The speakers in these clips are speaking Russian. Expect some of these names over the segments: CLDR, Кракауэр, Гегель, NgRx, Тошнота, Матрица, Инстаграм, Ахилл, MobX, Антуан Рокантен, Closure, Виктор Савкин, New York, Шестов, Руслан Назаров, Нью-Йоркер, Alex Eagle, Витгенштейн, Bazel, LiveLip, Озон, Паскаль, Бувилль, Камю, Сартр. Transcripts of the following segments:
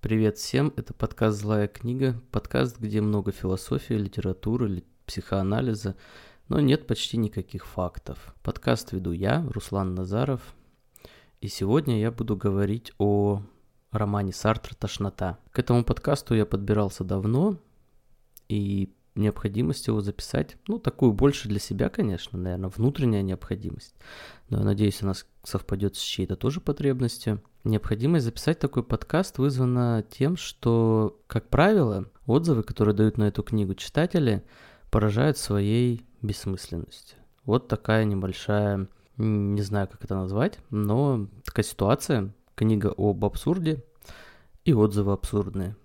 Привет всем, это подкаст «Злая книга», подкаст, где много философии, литературы, психоанализа, но нет почти никаких фактов. Подкаст веду я, Руслан Назаров, и сегодня я буду говорить о романе Сартра «Тошнота». К этому подкасту я подбирался давно, и необходимость его записать, такую больше для себя, конечно, наверное, внутренняя необходимость, но я надеюсь, она совпадет с чьей-то тоже потребностью. Необходимость записать такой подкаст вызвана тем, что, как правило, отзывы, которые дают на эту книгу читатели, поражают своей бессмысленностью. Вот такая небольшая, не знаю, как это назвать, но такая ситуация, книга об абсурде и отзывы абсурдные.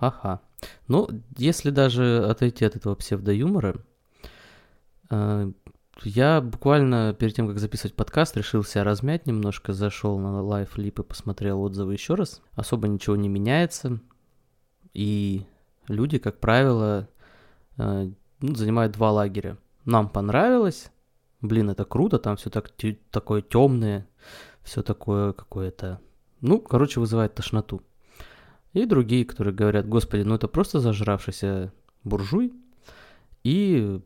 Ха-ха. Но если даже отойти от этого псевдоюмора, я буквально перед тем, как записывать подкаст, решил себя размять немножко, зашел на LiveLip и посмотрел отзывы еще раз. Особо ничего не меняется, и люди, как правило, занимают два лагеря. Нам понравилось, блин, это круто, там все так, такое темное, все такое какое-то, вызывает тошноту. И другие, которые говорят: господи, это просто зажравшийся буржуй и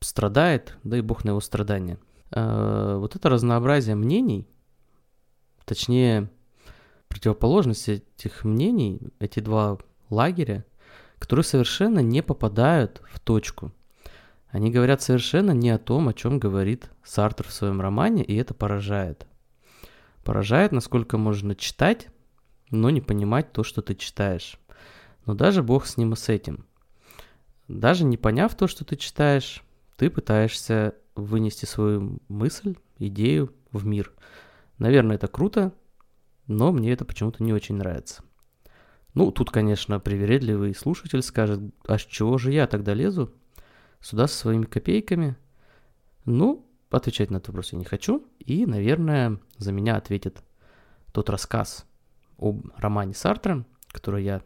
страдает, дай бог на его страдания. Вот это разнообразие мнений, точнее противоположность этих мнений, эти два лагеря, которые совершенно не попадают в точку. Они говорят совершенно не о том, о чем говорит Сартр в своем романе, и это поражает. Поражает, насколько можно читать, но не понимать то, что ты читаешь. Но даже бог с ним и с этим. Даже не поняв то, что ты читаешь, ты пытаешься вынести свою мысль, идею в мир. Наверное, это круто, но мне это почему-то не очень нравится. Тут, конечно, привередливый слушатель скажет: а с чего же я тогда лезу сюда со своими копейками? Отвечать на этот вопрос я не хочу, и, наверное, за меня ответит тот рассказ об романе Сартра, который я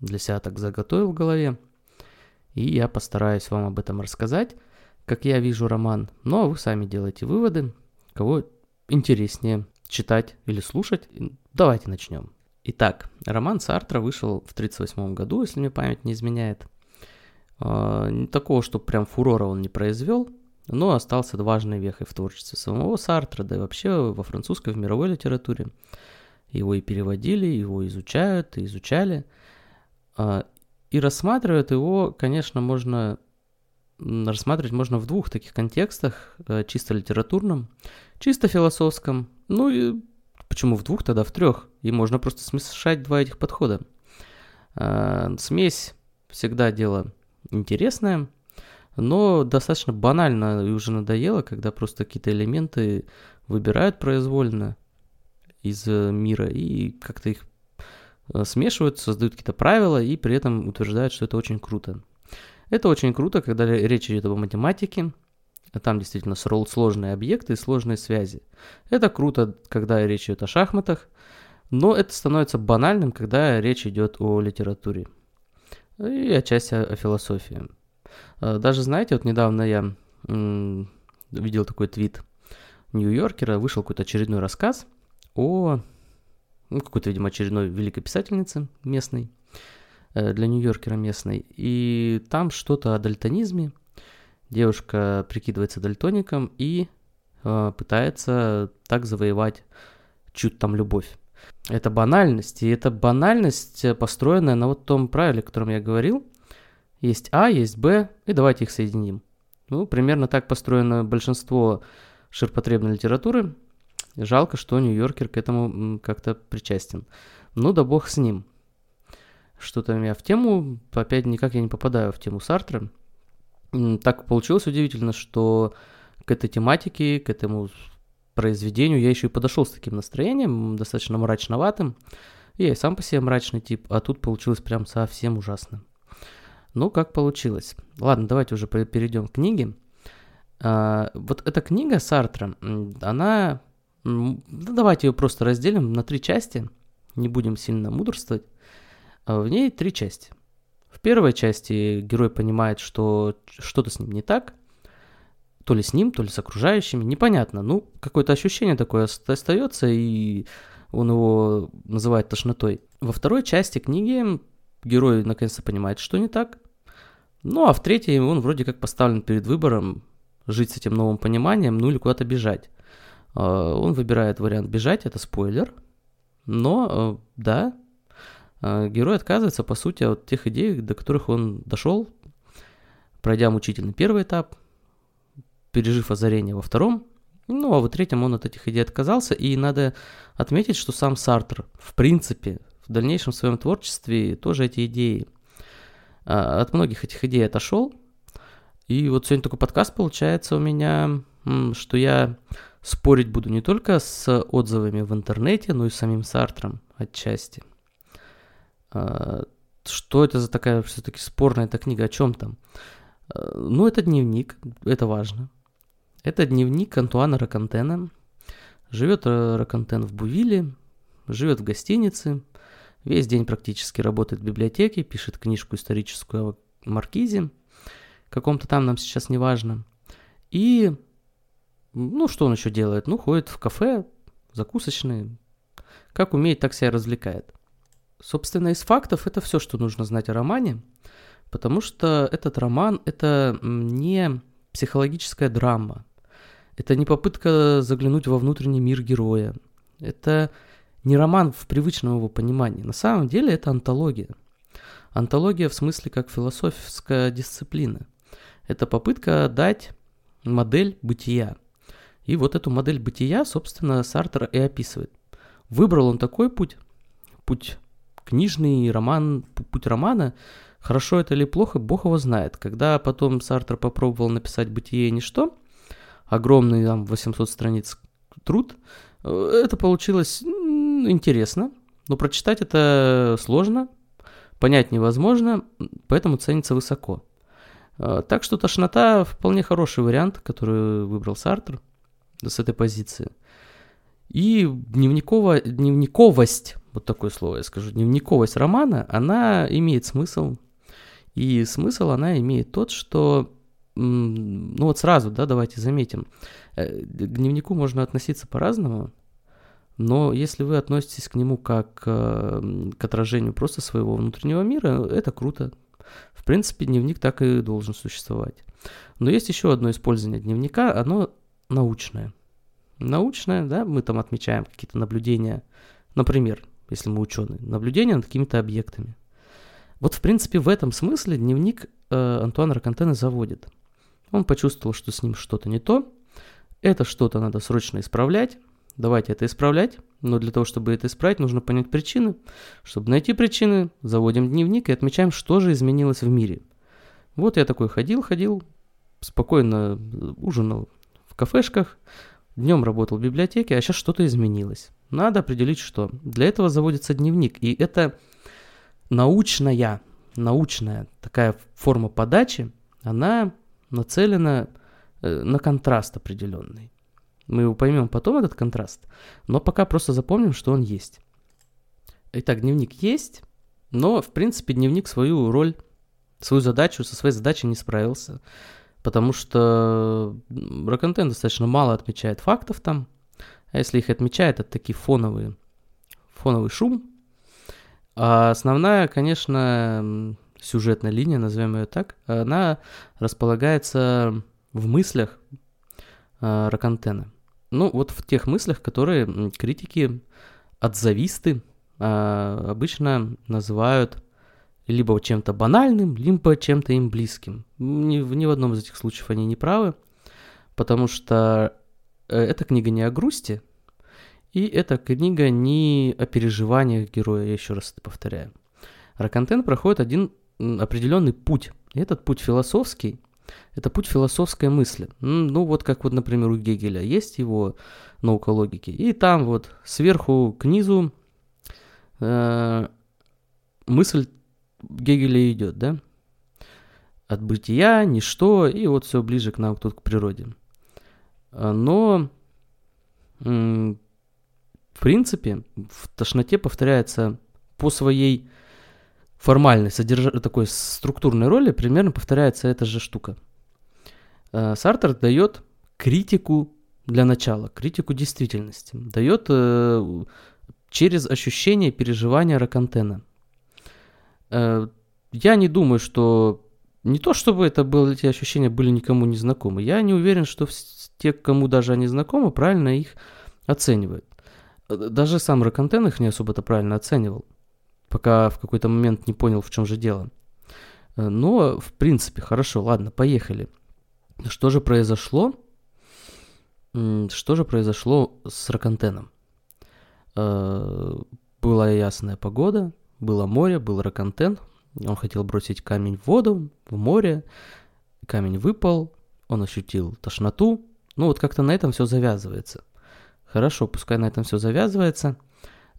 для себя так заготовил в голове. И я постараюсь вам об этом рассказать, как я вижу роман. Ну, а вы сами делайте выводы, кого интереснее читать или слушать. Давайте начнем. Итак, роман Сартра вышел в 1938 году, если мне память не изменяет. Не такого, что прям фурора он не произвел, но остался важной вехой в творчестве самого Сартра, да и вообще во французской, в мировой литературе. Его и переводили, его изучают, и изучали. И рассматривают его, конечно, рассматривать можно в двух таких контекстах: чисто литературном, чисто философском. И почему в двух, тогда в трех? И можно просто смешать два этих подхода. Смесь всегда дело интересное, но достаточно банально и уже надоело, когда просто какие-то элементы выбирают произвольно из мира и как-то их смешивают, создают какие-то правила и при этом утверждают, что это очень круто. Это очень круто, когда речь идет об математике, а там действительно сложные объекты и сложные связи. Это круто, когда речь идет о шахматах, но это становится банальным, когда речь идет о литературе и отчасти о философии. Даже, знаете, недавно я видел такой твит Нью-Йоркера, вышел какой-то очередной рассказ о какой-то, видимо, очередной великой писательнице местной, для Нью-Йоркера местной. И там что-то о дальтонизме. Девушка прикидывается дальтоником и пытается так завоевать чью-то там любовь. Это банальность, и эта банальность, построенная на том правиле, о котором я говорил. Есть А, есть Б, и давайте их соединим. Примерно так построено большинство ширпотребной литературы. Жалко, что Нью-Йоркер к этому как-то причастен. Да бог с ним. Что-то я в тему, опять никак я не попадаю в тему Сартра. Так получилось удивительно, что к этой тематике, к этому произведению я еще и подошел с таким настроением, достаточно мрачноватым. Я и сам по себе мрачный тип, а тут получилось прям совсем ужасно. Как получилось. Ладно, давайте уже перейдем к книге. Вот эта книга Сартра, она... Давайте ее просто разделим на три части, не будем сильно мудрствовать. В ней три части. В первой части герой понимает, что что-то с ним не так, то ли с ним, то ли с окружающими, непонятно. Какое-то ощущение такое остается, и он его называет тошнотой. Во второй части книги герой наконец-то понимает, что не так. Ну а в третьей он вроде как поставлен перед выбором жить с этим новым пониманием, ну или куда-то бежать. Он выбирает вариант бежать, это спойлер. Но, да, герой отказывается, по сути, от тех идей, до которых он дошел, пройдя мучительный первый этап, пережив озарение во втором. Ну, а во третьем он от этих идей отказался, и надо отметить, что сам Сартр, в принципе, в дальнейшем своем творчестве тоже эти идеи, от многих этих идей отошел. И вот сегодня такой подкаст получается у меня, что я спорить буду не только с отзывами в интернете, но и с самим Сартром отчасти. Что это за такая все-таки спорная эта книга, о чем там? Ну, это дневник, это важно. Это дневник Антуана Рокантена. Живет Рокантен в Бувилле, живет в гостинице, весь день практически работает в библиотеке, пишет книжку историческую о маркизе, каком-то там нам сейчас не важно. И, ну, что он еще делает? Ну, ходит в кафе, закусочные, как умеет, так себя развлекает. Собственно, из фактов это все, что нужно знать о романе, потому что этот роман – это не психологическая драма, это не попытка заглянуть во внутренний мир героя, это не роман в привычном его понимании. На самом деле это антология. Антология в смысле как философская дисциплина. Это попытка дать модель бытия. И вот эту модель бытия, собственно, Сартр и описывает. Выбрал он такой путь, путь книжный, роман, путь романа. Хорошо это или плохо, бог его знает. Когда потом Сартр попробовал написать «Бытие и ничто», огромный там 800 страниц труд, это получилось интересно, но прочитать это сложно, понять невозможно, поэтому ценится высоко. Так что «Тошнота» вполне хороший вариант, который выбрал Сартр с этой позиции. И дневниковость, вот такое слово я скажу, дневниковость романа, она имеет смысл. И смысл она имеет тот, что, ну вот сразу, да, давайте заметим, к дневнику можно относиться по-разному, но если вы относитесь к нему как к отражению просто своего внутреннего мира, это круто. В принципе, дневник так и должен существовать. Но есть еще одно использование дневника, оно научное. Научное, да, мы там отмечаем какие-то наблюдения, например, если мы ученые, наблюдения над какими-то объектами. Вот, в принципе, в этом смысле дневник Антуана Рокантена заводит. Он почувствовал, что с ним что-то не то, это что-то надо срочно исправлять, давайте это исправлять, но для того, чтобы это исправить, нужно понять причины. Чтобы найти причины, заводим дневник и отмечаем, что же изменилось в мире. Вот я такой ходил, спокойно ужинал в кафешках, днем работал в библиотеке, а сейчас что-то изменилось. Надо определить, что. Для этого заводится дневник, и это научная такая форма подачи, она нацелена на контраст определенный. Мы его поймем потом, этот контраст, но пока просто запомним, что он есть. Итак, дневник есть, но, в принципе, дневник свою роль, свою задачу, со своей задачей не справился, потому что Рокантен достаточно мало отмечает фактов там, а если их отмечает, это такие фоновый шум. А основная, конечно, сюжетная линия, назовем ее так, она располагается в мыслях Рокантена. Ну, вот в тех мыслях, которые критики отзависты обычно называют либо чем-то банальным, либо чем-то им близким. Ни в одном из этих случаев они не правы, потому что эта книга не о грусти, и эта книга не о переживаниях героя, я еще раз это повторяю. Рокантен проходит один определенный путь, и этот путь философский, это путь философской мысли. Ну, вот как, вот, например, у Гегеля есть его наука логики. И там вот сверху к низу мысль Гегеля идет, да? От бытия, ничто, и вот все ближе к нам, тут к природе. Но, в принципе, в «Тошноте» повторяется по своей формальной, такой структурной роли примерно повторяется эта же штука. Сартр дает критику для начала, критику действительности, дает через ощущение переживания Рокантена. Я не думаю, что... Не то чтобы это было, эти ощущения были никому не знакомы. Я не уверен, что те, кому даже они знакомы, правильно их оценивают. Даже сам Рокантен их не особо-то правильно оценивал, пока в какой-то момент не понял, в чем же дело. Но, в принципе, хорошо, ладно, поехали. Что же произошло? Что же произошло с Рокантеном? Была ясная погода, было море, был Рокантен. Он хотел бросить камень в воду, в море. Камень выпал, он ощутил тошноту. Ну вот как-то на этом все завязывается. Хорошо, пускай на этом все завязывается.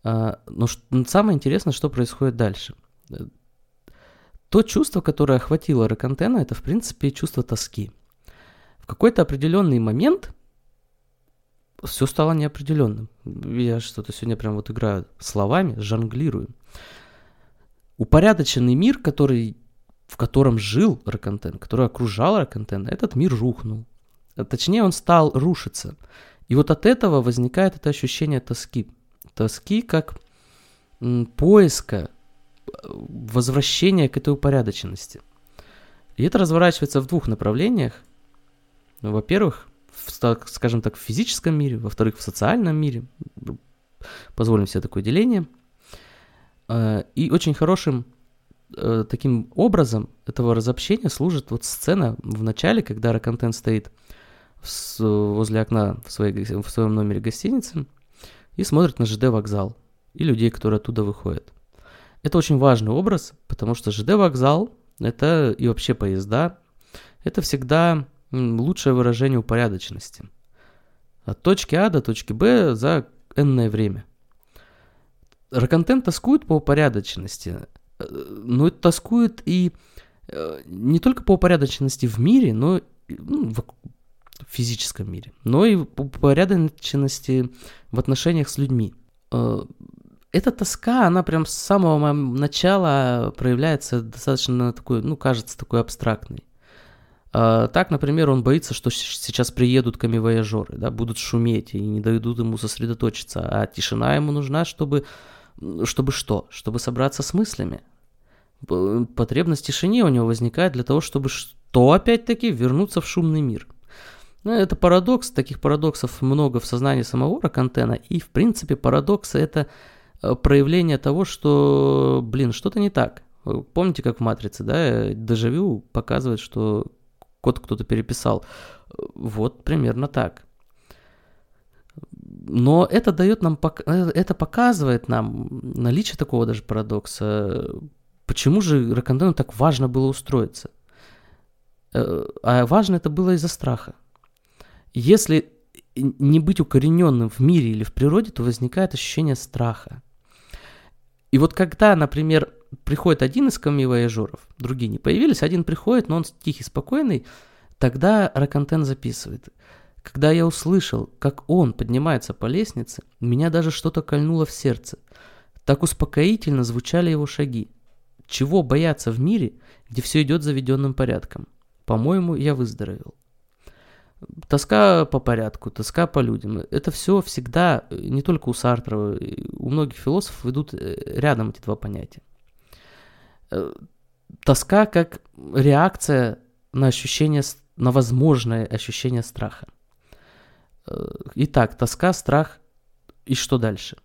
Но самое интересное, что происходит дальше. То чувство, которое охватило Рокантена, это в принципе чувство тоски. В какой-то определенный момент все стало неопределенным. Я что-то сегодня прям вот играю словами, жонглирую. Упорядоченный мир, в котором жил Рокантен, который окружал Рокантена, этот мир рухнул. Точнее, он стал рушиться. И вот от этого возникает это ощущение тоски. Тоски как поиска возвращения к этой упорядоченности. И это разворачивается в двух направлениях. Во-первых, скажем так, в физическом мире, во-вторых, в социальном мире. Позволим себе такое деление. И очень хорошим таким образом этого разобщения служит вот сцена в начале, когда Рокантен стоит возле окна в своем номере гостиницы и смотрит на ЖД вокзал и людей, которые оттуда выходят. Это очень важный образ, потому что ЖД вокзал это и вообще поезда, это всегда лучшее выражение упорядоченности. От точки А до точки Б за энное время. Рокантен тоскует по упорядоченности, но тоскует и не только по упорядоченности в мире, но в физическом мире, но и по упорядоченности в отношениях с людьми. Эта тоска, она прям с самого начала проявляется достаточно такой, кажется такой абстрактной. Так, например, он боится, что сейчас приедут камевояжеры, да, будут шуметь и не дадут ему сосредоточиться, а тишина ему нужна, чтобы собраться с мыслями. Потребность тишины у него возникает для того, чтобы опять-таки вернуться в шумный мир. Это парадокс, таких парадоксов много в сознании самого Рокантена, и в принципе парадоксы это проявление того, что, что-то не так. Помните, как в «Матрице», да, дежавю показывает, что код кто-то переписал. Вот примерно так. Но это дает нам, это показывает нам наличие такого даже парадокса. Почему же Рокантену так важно было устроиться? А важно это было из-за страха. Если не быть укорененным в мире или в природе, то возникает ощущение страха. И вот когда, например, приходит один из камевояжеров, другие не появились, один приходит, но он тихий, спокойный, тогда Рокантен записывает. Когда я услышал, как он поднимается по лестнице, меня даже что-то кольнуло в сердце. Так успокоительно звучали его шаги. Чего бояться в мире, где все идет заведенным порядком? По-моему, я выздоровел. Тоска по порядку, тоска по людям. Это все всегда, не только у Сартра, у многих философов идут рядом эти два понятия. Тоска как реакция на ощущение, на возможное ощущение страха. Итак, тоска, страх и что дальше?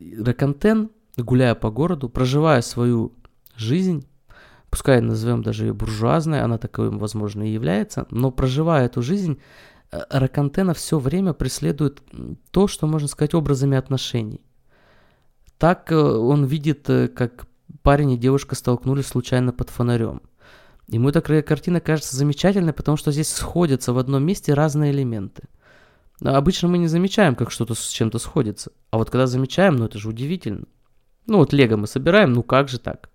Рокантен, гуляя по городу, проживая свою жизнь, пускай назовем даже ее буржуазной, она такой, возможно, и является, но проживая эту жизнь, Рокантена все время преследует то, что можно сказать образами отношений. Так он видит, как парень и девушка столкнулись случайно под фонарем. Ему эта картина кажется замечательной, потому что здесь сходятся в одном месте разные элементы. Обычно мы не замечаем, как что-то с чем-то сходится. А вот когда замечаем, это же удивительно. Вот лего мы собираем, как же так?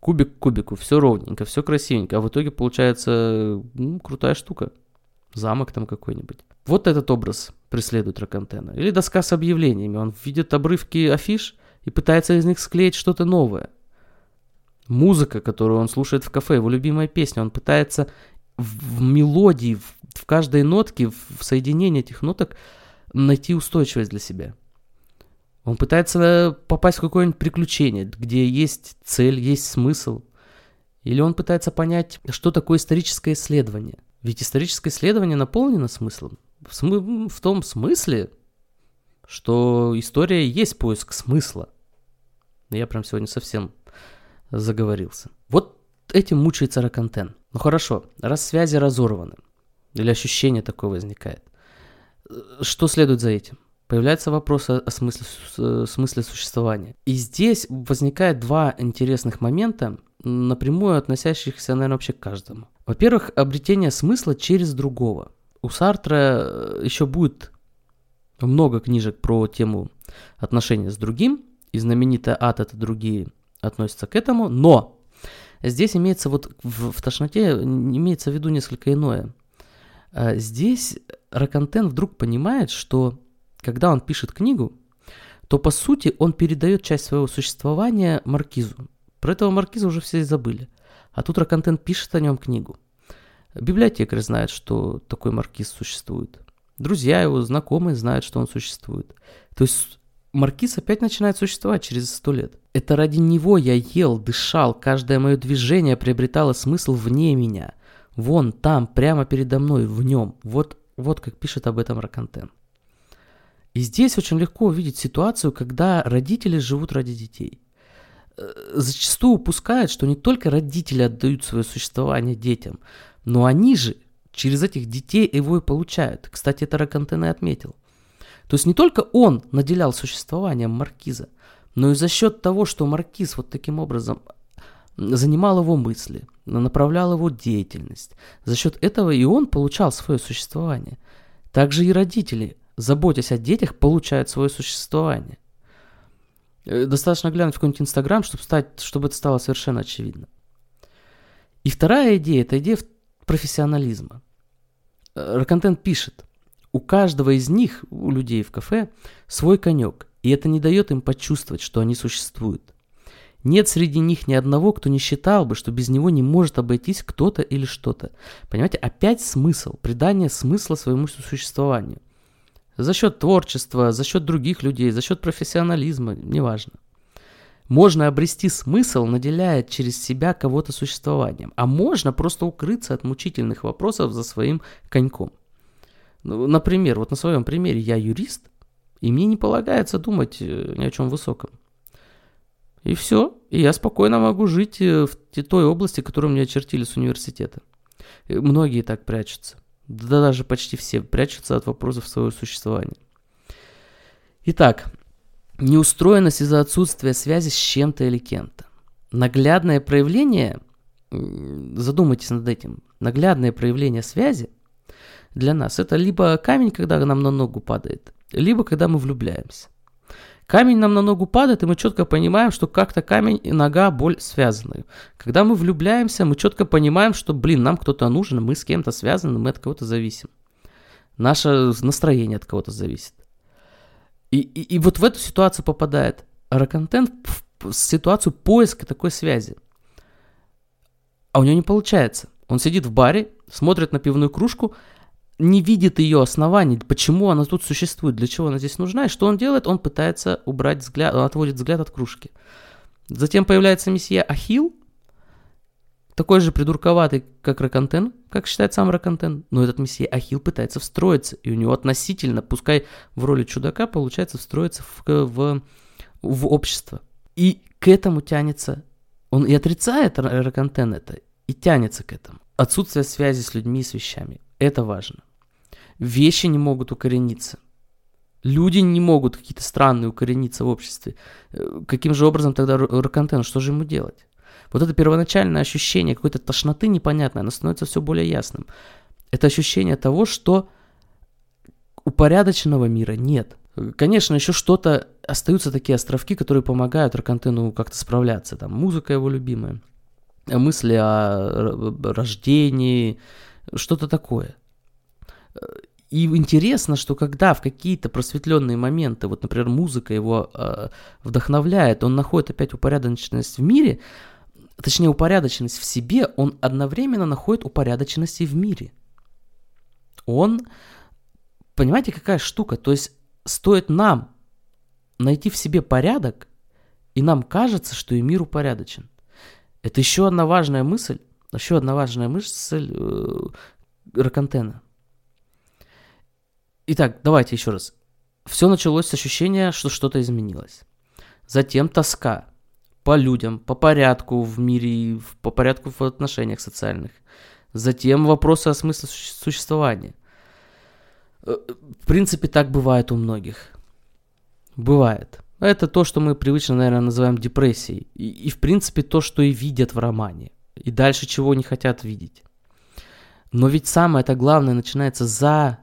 Кубик к кубику, все ровненько, все красивенько. А в итоге получается крутая штука. Замок там какой-нибудь. Вот этот образ преследует Рокантена. Или доска с объявлениями. Он видит обрывки афиш и пытается из них склеить что-то новое. Музыка, которую он слушает в кафе, его любимая песня. Он пытается в мелодии, в каждой нотке, в соединении этих ноток найти устойчивость для себя. Он пытается попасть в какое-нибудь приключение, где есть цель, есть смысл. Или он пытается понять, что такое историческое исследование. Ведь историческое исследование наполнено смыслом. В том смысле, что история есть поиск смысла. Я прям сегодня совсем заговорился. Вот этим мучается Рокантен. Ну хорошо, раз связи разорваны, или ощущение такое возникает, что следует за этим? Появляется вопрос о смысле существования. И здесь возникает два интересных момента, напрямую относящихся, наверное, вообще к каждому. Во-первых, обретение смысла через другого. У Сартра еще будет много книжек про тему отношения с другим, и знаменитая «Ад — это другие» относятся к этому, но здесь имеется вот в «Тошноте» имеется в виду несколько иное. Здесь Рокантен вдруг понимает, что когда он пишет книгу, то по сути он передает часть своего существования маркизу. Про этого маркиза уже все и забыли. А тут Рокантен пишет о нем книгу. Библиотекарь знает, что такой маркиз существует. Друзья его, знакомые знают, что он существует. То есть маркиз опять начинает существовать через 100 лет. Это ради него я ел, дышал, каждое мое движение приобретало смысл вне меня. Вон, там, прямо передо мной, в нем. Вот как пишет об этом Рокантен. И здесь очень легко увидеть ситуацию, когда родители живут ради детей. Зачастую упускают, что не только родители отдают свое существование детям, но они же через этих детей его и получают. Кстати, это Рокантен и отметил. То есть не только он наделял существованием маркиза, но и за счет того, что маркиз вот таким образом занимал его мысли, направлял его деятельность. За счет этого и он получал свое существование. Также и родители, заботясь о детях, получают свое существование. Достаточно глянуть в какой-нибудь Инстаграм, чтобы это стало совершенно очевидно. И вторая идея – это идея профессионализма. Рокантен пишет, у каждого из них, у людей в кафе, свой конек, и это не дает им почувствовать, что они существуют. Нет среди них ни одного, кто не считал бы, что без него не может обойтись кто-то или что-то. Понимаете, опять смысл, придание смысла своему существованию. За счет творчества, за счет других людей, за счет профессионализма, неважно. Можно обрести смысл, наделяя через себя кого-то существованием, а можно просто укрыться от мучительных вопросов за своим коньком. Ну, например, вот на своем примере я юрист, и мне не полагается думать ни о чем высоком. И все, и я спокойно могу жить в той области, которую мне очертили с университета. Многие так прячутся. Да даже почти все прячутся от вопросов своего существования. Итак, неустроенность из-за отсутствия связи с чем-то или кем-то. Наглядное проявление, задумайтесь над этим, наглядное проявление связи для нас это либо камень, когда нам на ногу падает, либо когда мы влюбляемся. Камень нам на ногу падает, и мы четко понимаем, что как-то камень и нога, боль связаны. Когда мы влюбляемся, мы четко понимаем, что, нам кто-то нужен, мы с кем-то связаны, мы от кого-то зависим. Наше настроение от кого-то зависит. И вот в эту ситуацию попадает Рокантен, в ситуацию поиска такой связи. А у него не получается. Он сидит в баре, смотрит на пивную кружку, не видит ее оснований, почему она тут существует, для чего она здесь нужна, и что он делает? Он пытается убрать взгляд, он отводит взгляд от кружки. Затем появляется месье Ахилл, такой же придурковатый, как Рокантен, как считает сам Рокантен, но этот месье Ахилл пытается встроиться, и у него относительно, пускай в роли чудака, получается встроиться в общество. И к этому тянется, он и отрицает Рокантен это, и тянется к этому. Отсутствие связи с людьми и с вещами. Это важно. Вещи не могут укорениться. Люди не могут какие-то странные укорениться в обществе. Каким же образом тогда Рокантен, что же ему делать? Вот это первоначальное ощущение какой-то тошноты непонятной, оно становится все более ясным. Это ощущение того, что упорядоченного мира нет. Конечно, еще что-то, остаются такие островки, которые помогают Рокантену как-то справляться. Там музыка его любимая, мысли о рождении, что-то такое. И интересно, что когда в какие-то просветленные моменты, вот, например, музыка его вдохновляет, он находит опять упорядоченность в мире, точнее, упорядоченность в себе, он одновременно находит упорядоченность и в мире. Понимаете, какая штука? То есть стоит нам найти в себе порядок, и нам кажется, что и мир упорядочен. Это еще одна важная мысль Рокантена. Итак, давайте еще раз. Все началось с ощущения, что что-то изменилось. Затем тоска по людям, по порядку в мире, по порядку в отношениях социальных. Затем вопросы о смысле существования. В принципе, так бывает у многих. Бывает. Это то, что мы привычно, наверное, называем депрессией. И в принципе, то, что и видят в романе. И дальше чего не хотят видеть. Но ведь самое-то главное начинается за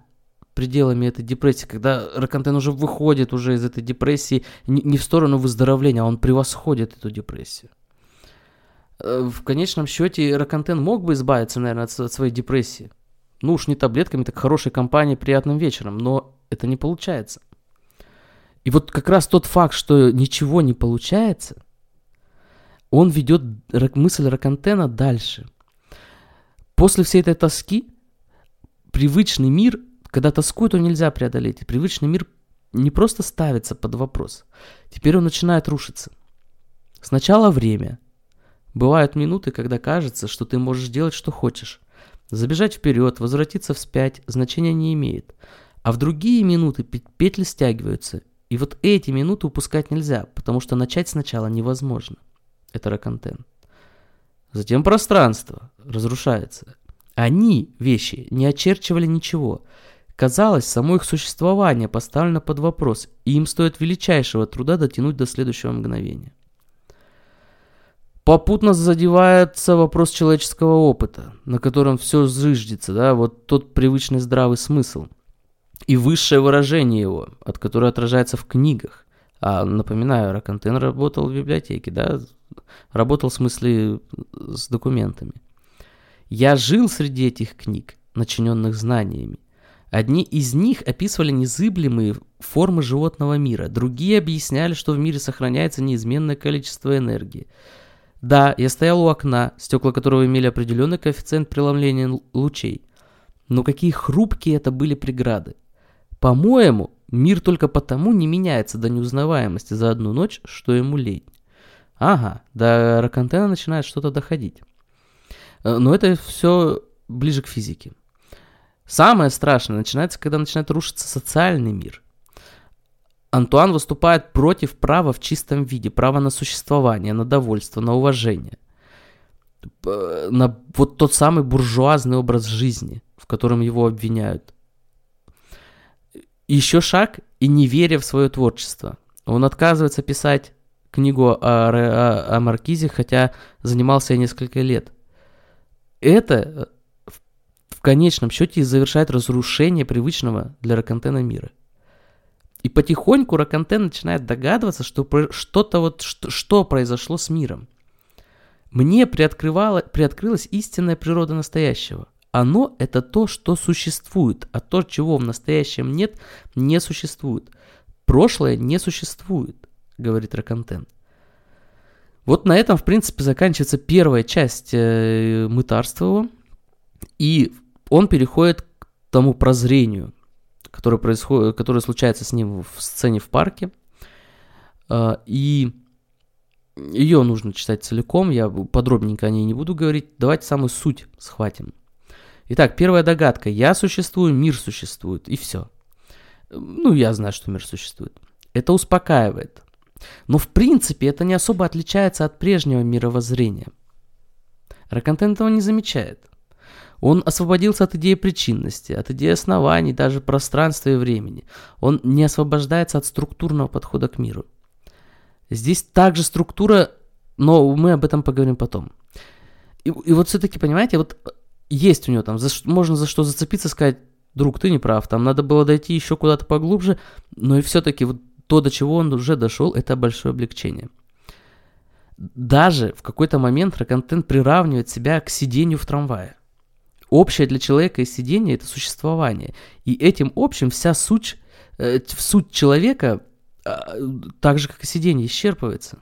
пределами этой депрессии, когда Рокантен уже выходит уже из этой депрессии не в сторону выздоровления, а он превосходит эту депрессию. В конечном счете Рокантен мог бы избавиться, наверное, от своей депрессии. Ну уж не таблетками, так хорошей компанией, приятным вечером, но это не получается. И вот как раз тот факт, что ничего не получается, он ведет мысль Рокантена дальше. После всей этой тоски привычный мир, когда тоскует, его нельзя преодолеть. Привычный мир не просто ставится под вопрос. Теперь он начинает рушиться. Сначала время. Бывают минуты, когда кажется, что ты можешь делать, что хочешь. Забежать вперед, возвратиться вспять, значения не имеет. А в другие минуты петли стягиваются. И вот эти минуты упускать нельзя, потому что начать сначала невозможно. Это Рокантен. Затем пространство разрушается. Они, вещи, не очерчивали ничего. Казалось, само их существование поставлено под вопрос, и им стоит величайшего труда дотянуть до следующего мгновения. Попутно задевается вопрос человеческого опыта, на котором все зыждется, да, вот тот привычный здравый смысл. И высшее выражение его, от которого отражается в книгах. А, напоминаю, Рокантен работал в библиотеке, да, работал в смысле с документами. «Я жил среди этих книг, начиненных знаниями. Одни из них описывали незыблемые формы животного мира, другие объясняли, что в мире сохраняется неизменное количество энергии. Да, я стоял у окна, стекла которого имели определенный коэффициент преломления лучей. Но какие хрупкие это были преграды. По-моему, мир только потому не меняется до неузнаваемости за одну ночь, что ему лень». Ага, до Рокантена начинает что-то доходить. Но это все ближе к физике. Самое страшное начинается, когда начинает рушиться социальный мир. Антуан выступает против права в чистом виде, права на существование, на довольство, на уважение. На вот тот самый буржуазный образ жизни, в котором его обвиняют. Еще шаг, и не веря в свое творчество. Он отказывается писать книгу о Маркизе, хотя занимался ей несколько лет. Это в конечном счете и завершает разрушение привычного для Рокантена мира. И потихоньку Рокантен начинает догадываться, что что произошло с миром. Мне приоткрылась истинная природа настоящего. Оно – это то, что существует, а то, чего в настоящем нет, не существует. Прошлое не существует, говорит Рокантен. Вот на этом, в принципе, заканчивается первая часть мытарства его. И он переходит к тому прозрению, которое случается с ним в сцене в парке. И ее нужно читать целиком, я подробненько о ней не буду говорить. Давайте самую суть схватим. Итак, первая догадка. Я существую, мир существует, и все. Ну, я знаю, что мир существует. Это успокаивает. Но, в принципе, это не особо отличается от прежнего мировоззрения. Рокантен этого не замечает. Он освободился от идеи причинности, от идеи оснований, даже пространства и времени. Он не освобождается от структурного подхода к миру. Здесь также структура, но мы об этом поговорим потом. И вот все-таки, понимаете, вот есть у него там, можно за что зацепиться, сказать, друг, ты не прав, там надо было дойти еще куда-то поглубже, но и все-таки вот то, до чего он уже дошел, это большое облегчение. Даже в какой-то момент Рокантен приравнивает себя к сидению в трамвае. Общее для человека и сидение – это существование. И этим общим вся суть человека, так же, как и сидение, исчерпывается.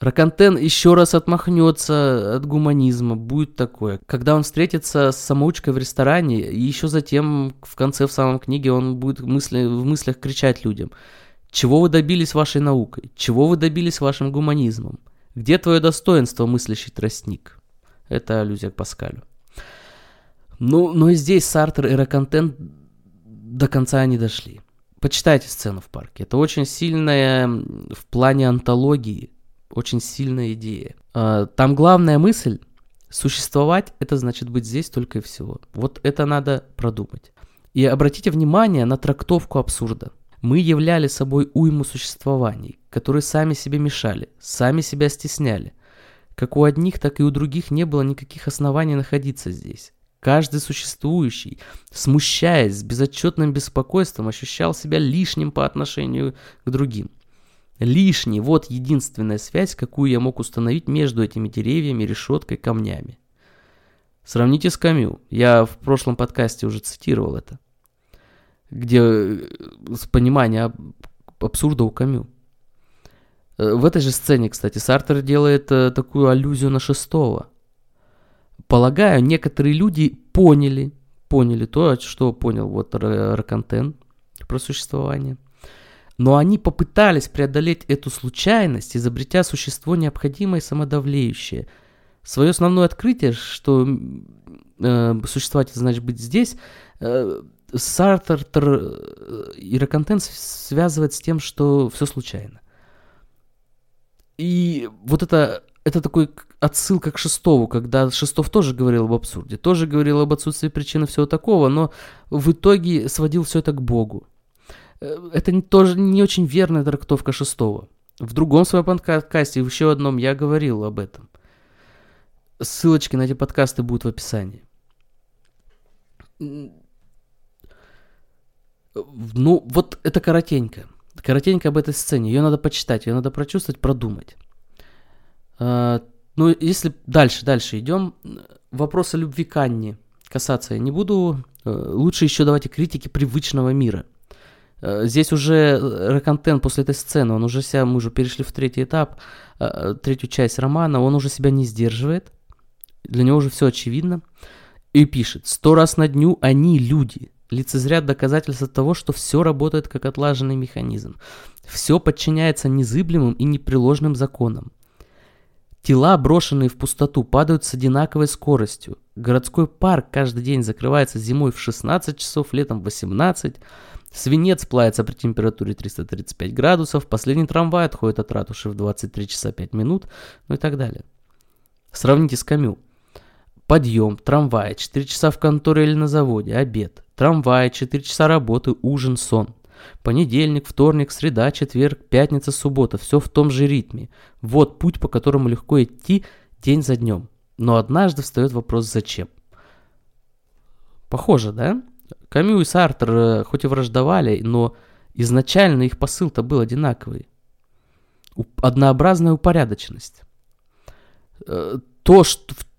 Рокантен еще раз отмахнется от гуманизма, будет такое. Когда он встретится с самоучкой в ресторане, и еще затем в конце, в самом книге, он будет в мыслях кричать людям. Чего вы добились вашей наукой? Чего вы добились вашим гуманизмом? Где твое достоинство, мыслящий тростник? Это аллюзия к Паскалю. Ну, но и здесь Сартр и Рокантен до конца не дошли. Почитайте сцену в парке. Это очень сильная в плане онтологии, очень сильная идея. Там главная мысль – существовать – это значит быть здесь только и всего. Вот это надо продумать. И обратите внимание на трактовку абсурда. Мы являли собой уйму существований, которые сами себе мешали, сами себя стесняли. Как у одних, так и у других не было никаких оснований находиться здесь. Каждый существующий, смущаясь, с безотчетным беспокойством, ощущал себя лишним по отношению к другим. Лишний – вот единственная связь, какую я мог установить между этими деревьями, решеткой, камнями. Сравните с Камю. Я в прошлом подкасте уже цитировал это. Где понимание абсурда у Камю. В этой же сцене, кстати, Сартр делает такую аллюзию на Шестова. Полагаю, некоторые люди поняли то, что понял вот Рокантен про существование. Но они попытались преодолеть эту случайность, изобретя существо необходимое и самодовлеющее. Свое основное открытие, что существовать, значит быть здесь, Сартр и Рокантен связывает с тем, что все случайно. И вот это такой отсылка к Шестову, когда Шестов тоже говорил об абсурде, тоже говорил об отсутствии причины всего такого, но в итоге сводил все это к Богу. Это тоже не очень верная трактовка Шестова. В другом своем подкасте, в еще одном, я говорил об этом. Ссылочки на эти подкасты будут в описании. Ну, вот это коротенько. Коротенько об этой сцене. Ее надо почитать, ее надо прочувствовать, продумать. Ну, если дальше идем, вопросы любви к Анне касаться я не буду. Лучше еще давайте критики привычного мира. Здесь уже Рокантен после этой сцены, он уже себя, мы уже перешли в третий этап, третью часть романа, он уже себя не сдерживает. Для него уже все очевидно. И пишет: 100 раз на дню они, люди, лицезрят доказательства того, что все работает как отлаженный механизм. Все подчиняется незыблемым и непреложным законам. Тела, брошенные в пустоту, падают с одинаковой скоростью. Городской парк каждый день закрывается зимой в 16 часов, летом в 18. Свинец плавится при температуре 335 градусов. Последний трамвай отходит от ратуши в 23 часа 5 минут. Ну и так далее. Сравните с Камю. Подъем, трамвай, 4 часа в конторе или на заводе, обед. Трамвай, 4 часа работы, ужин, сон. Понедельник, вторник, среда, четверг, пятница, суббота. Все в том же ритме. Вот путь, по которому легко идти день за днем. Но однажды встает вопрос «зачем?». Похоже, да? Камю и Сартр хоть и враждовали, но изначально их посыл-то был одинаковый. Однообразная упорядоченность. То,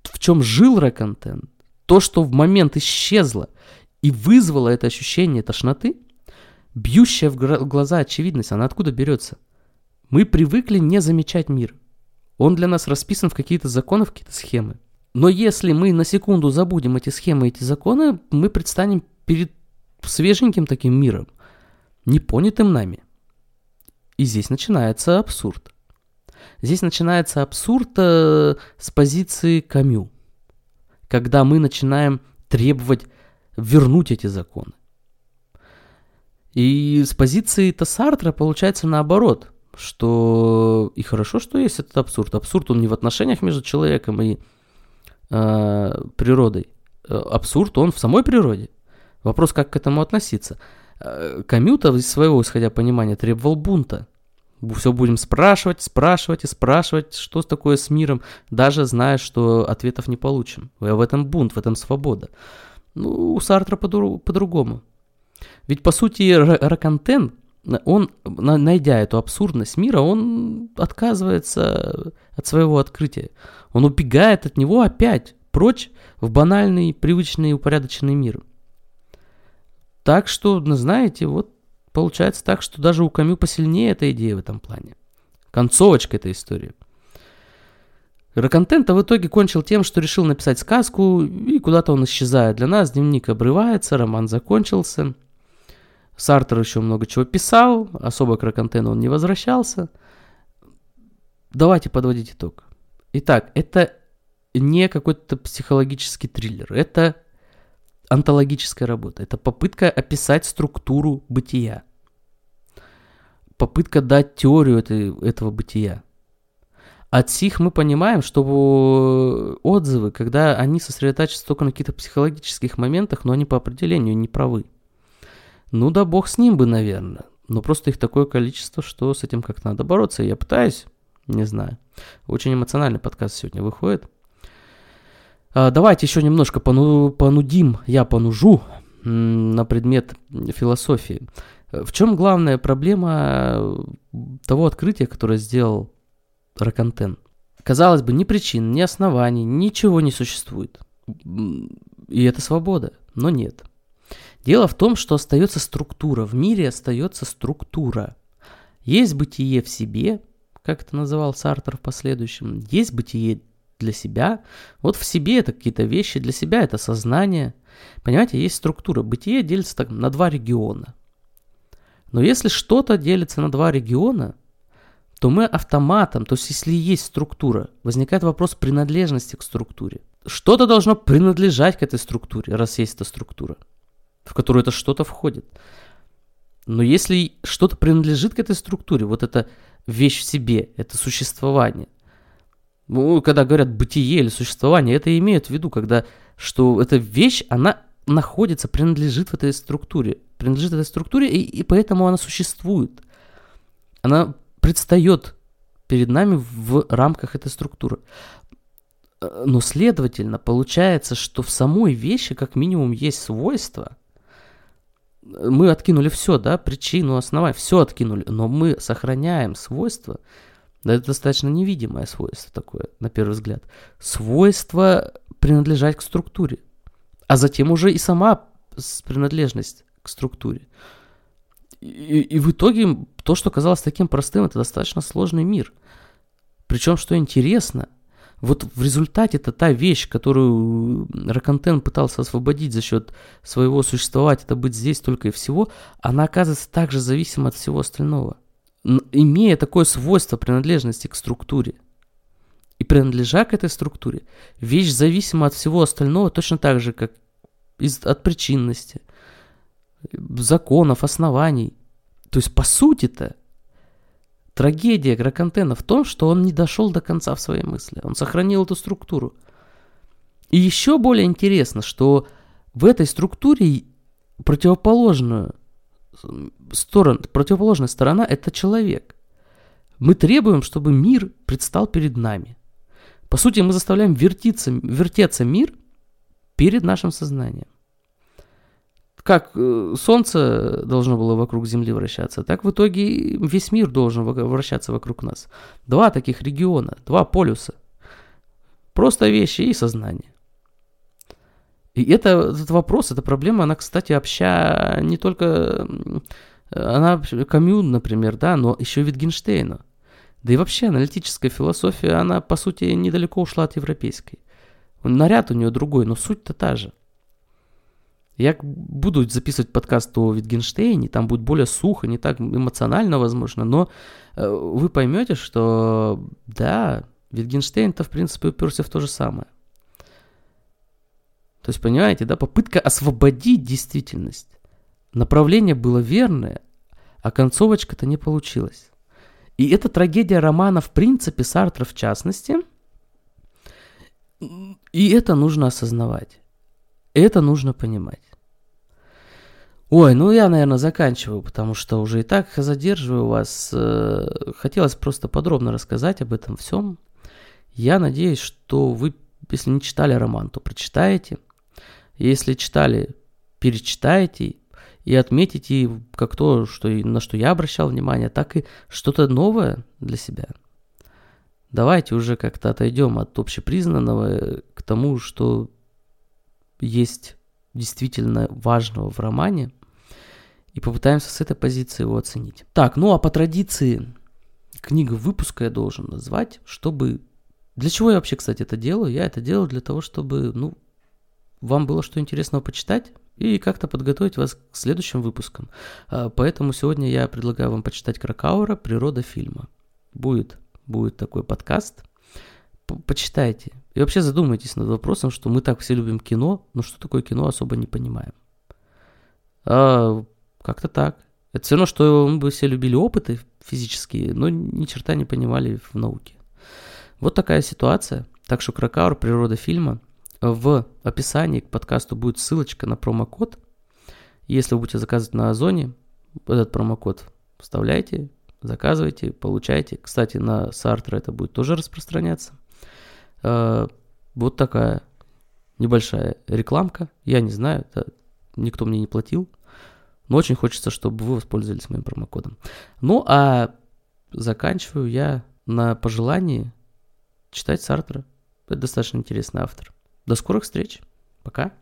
в чем жил Рокантен, то, что в момент исчезло и вызвало это ощущение тошноты, бьющая в глаза очевидность, она откуда берется? Мы привыкли не замечать мир. Он для нас расписан в какие-то законы, в какие-то схемы. Но если мы на секунду забудем эти схемы, эти законы, мы предстанем перед свеженьким таким миром, непонятым нами. И здесь начинается абсурд. Здесь начинается абсурд с позиции Камю, когда мы начинаем требовать вернуть эти законы. И с позиции Сартра получается наоборот, что и хорошо, что есть этот абсурд. Абсурд, он не в отношениях между человеком и природой. Абсурд, он в самой природе. Вопрос, как к этому относиться. Камю-то из своего, исходя понимания, требовал бунта. Все будем спрашивать, что такое с миром, даже зная, что ответов не получим. В этом бунт, в этом свобода. Ну, у Сартра по-другому. Ведь, по сути, Рокантен, он, найдя эту абсурдность мира, он отказывается от своего открытия. Он убегает от него опять, прочь в банальный, привычный, упорядоченный мир. Так что, знаете, вот получается так, что даже у Камю посильнее эта идея в этом плане. Концовочка этой истории. Рокантен-то в итоге кончил тем, что решил написать сказку, и куда-то он исчезает для нас, дневник обрывается, роман закончился. Сартр еще много чего писал, особо к Рокантену он не возвращался. Давайте подводить итог. Итак, это не какой-то психологический триллер, это онтологическая работа, это попытка описать структуру бытия, попытка дать теорию этого бытия. От сих мы понимаем, что отзывы, когда они сосредотачиваются только на каких-то психологических моментах, но они по определению не правы. Ну да бог с ним бы, наверное. Но просто их такое количество, что с этим как-то надо бороться. Я пытаюсь, не знаю. Очень эмоциональный подкаст сегодня выходит. Давайте еще немножко понудим, я понужу на предмет философии. В чем главная проблема того открытия, которое сделал Рокантен? Казалось бы, ни причин, ни оснований, ничего не существует. И это свобода, но нет. Дело в том, что остается структура. В мире остается структура. Есть бытие в себе, как это называл Сартр в последующем. Есть бытие для себя. Вот в себе это какие-то вещи, для себя это сознание. Понимаете, есть структура. Бытие делится так, на два региона. Но если что-то делится на два региона, то мы автоматом, то есть если есть структура, возникает вопрос принадлежности к структуре. Что-то должно принадлежать к этой структуре, раз есть эта структура, в которую это что-то входит. Но если что-то принадлежит к этой структуре, вот эта вещь в себе, это существование. Ну, когда говорят бытие или существование, это имеют в виду, когда что эта вещь, она находится, принадлежит этой структуре, и поэтому она существует. Она предстает перед нами в рамках этой структуры. Но, следовательно, получается, что в самой вещи как минимум есть свойства. Мы откинули все, да, причину, основание, все откинули, но мы сохраняем свойства. Это достаточно невидимое свойство такое, на первый взгляд. Свойство принадлежать к структуре, а затем уже и сама принадлежность к структуре. И в итоге то, что казалось таким простым, это достаточно сложный мир. Причем, что интересно, вот в результате-то та вещь, которую Рокантен пытался освободить за счет своего существовать, это быть здесь только и всего, она оказывается также зависима от всего остального. Имея такое свойство принадлежности к структуре и принадлежа к этой структуре, вещь зависима от всего остального точно так же, как от причинности, законов, оснований. То есть, по сути-то, трагедия Рокантена в том, что он не дошел до конца в своей мысли. Он сохранил эту структуру. И еще более интересно, что в этой структуре противоположная сторона – это человек. Мы требуем, чтобы мир предстал перед нами. По сути, мы заставляем вертеться мир перед нашим сознанием. Как Солнце должно было вокруг Земли вращаться, так в итоге весь мир должен вращаться вокруг нас. Два таких региона, два полюса. Просто вещи и сознание. И этот вопрос, эта проблема, она, кстати, обща не только... Она Камю, например, да, но еще и Витгенштейну. Да и вообще аналитическая философия, она, по сути, недалеко ушла от европейской. Наряд у нее другой, но суть-то та же. Я буду записывать подкаст о Витгенштейне, там будет более сухо, не так эмоционально, возможно, но вы поймете, что да, Витгенштейн-то, в принципе, уперся в то же самое. То есть, понимаете, да, попытка освободить действительность. Направление было верное, а концовочка-то не получилась. И это трагедия романа, в принципе, Сартра в частности. И это нужно осознавать. Это нужно понимать. Ой, ну я, наверное, заканчиваю, потому что уже и так задерживаю вас. Хотелось просто подробно рассказать об этом всем. Я надеюсь, что вы, если не читали роман, то прочитаете. Если читали, перечитаете и отметите как то, что, на что я обращал внимание, так и что-то новое для себя. Давайте уже как-то отойдем от общепризнанного к тому, что есть действительно важного в романе, и попытаемся с этой позиции его оценить. Так, ну а по традиции книга выпуска я должен назвать, чтобы... Для чего я вообще, кстати, это делаю? Я это делаю для того, чтобы, ну, вам было что интересного почитать, и как-то подготовить вас к следующим выпускам. Поэтому сегодня я предлагаю вам почитать Кракауэра «Природа фильма». Будет такой подкаст. Почитайте. И вообще задумайтесь над вопросом, что мы так все любим кино, но что такое кино, особо не понимаем. Как-то так. Это все равно, что мы бы все любили опыты физические, но ни черта не понимали в науке. Вот такая ситуация. Так что Кракауэр «Природа фильма». В описании к подкасту будет ссылочка на промокод. Если вы будете заказывать на Озоне, этот промокод вставляйте, заказывайте, получайте. Кстати, на Сартра это будет тоже распространяться. Вот такая небольшая рекламка. Я не знаю, никто мне не платил. Но очень хочется, чтобы вы воспользовались моим промокодом. Ну, а заканчиваю я на пожелании читать Сартра. Это достаточно интересный автор. До скорых встреч. Пока.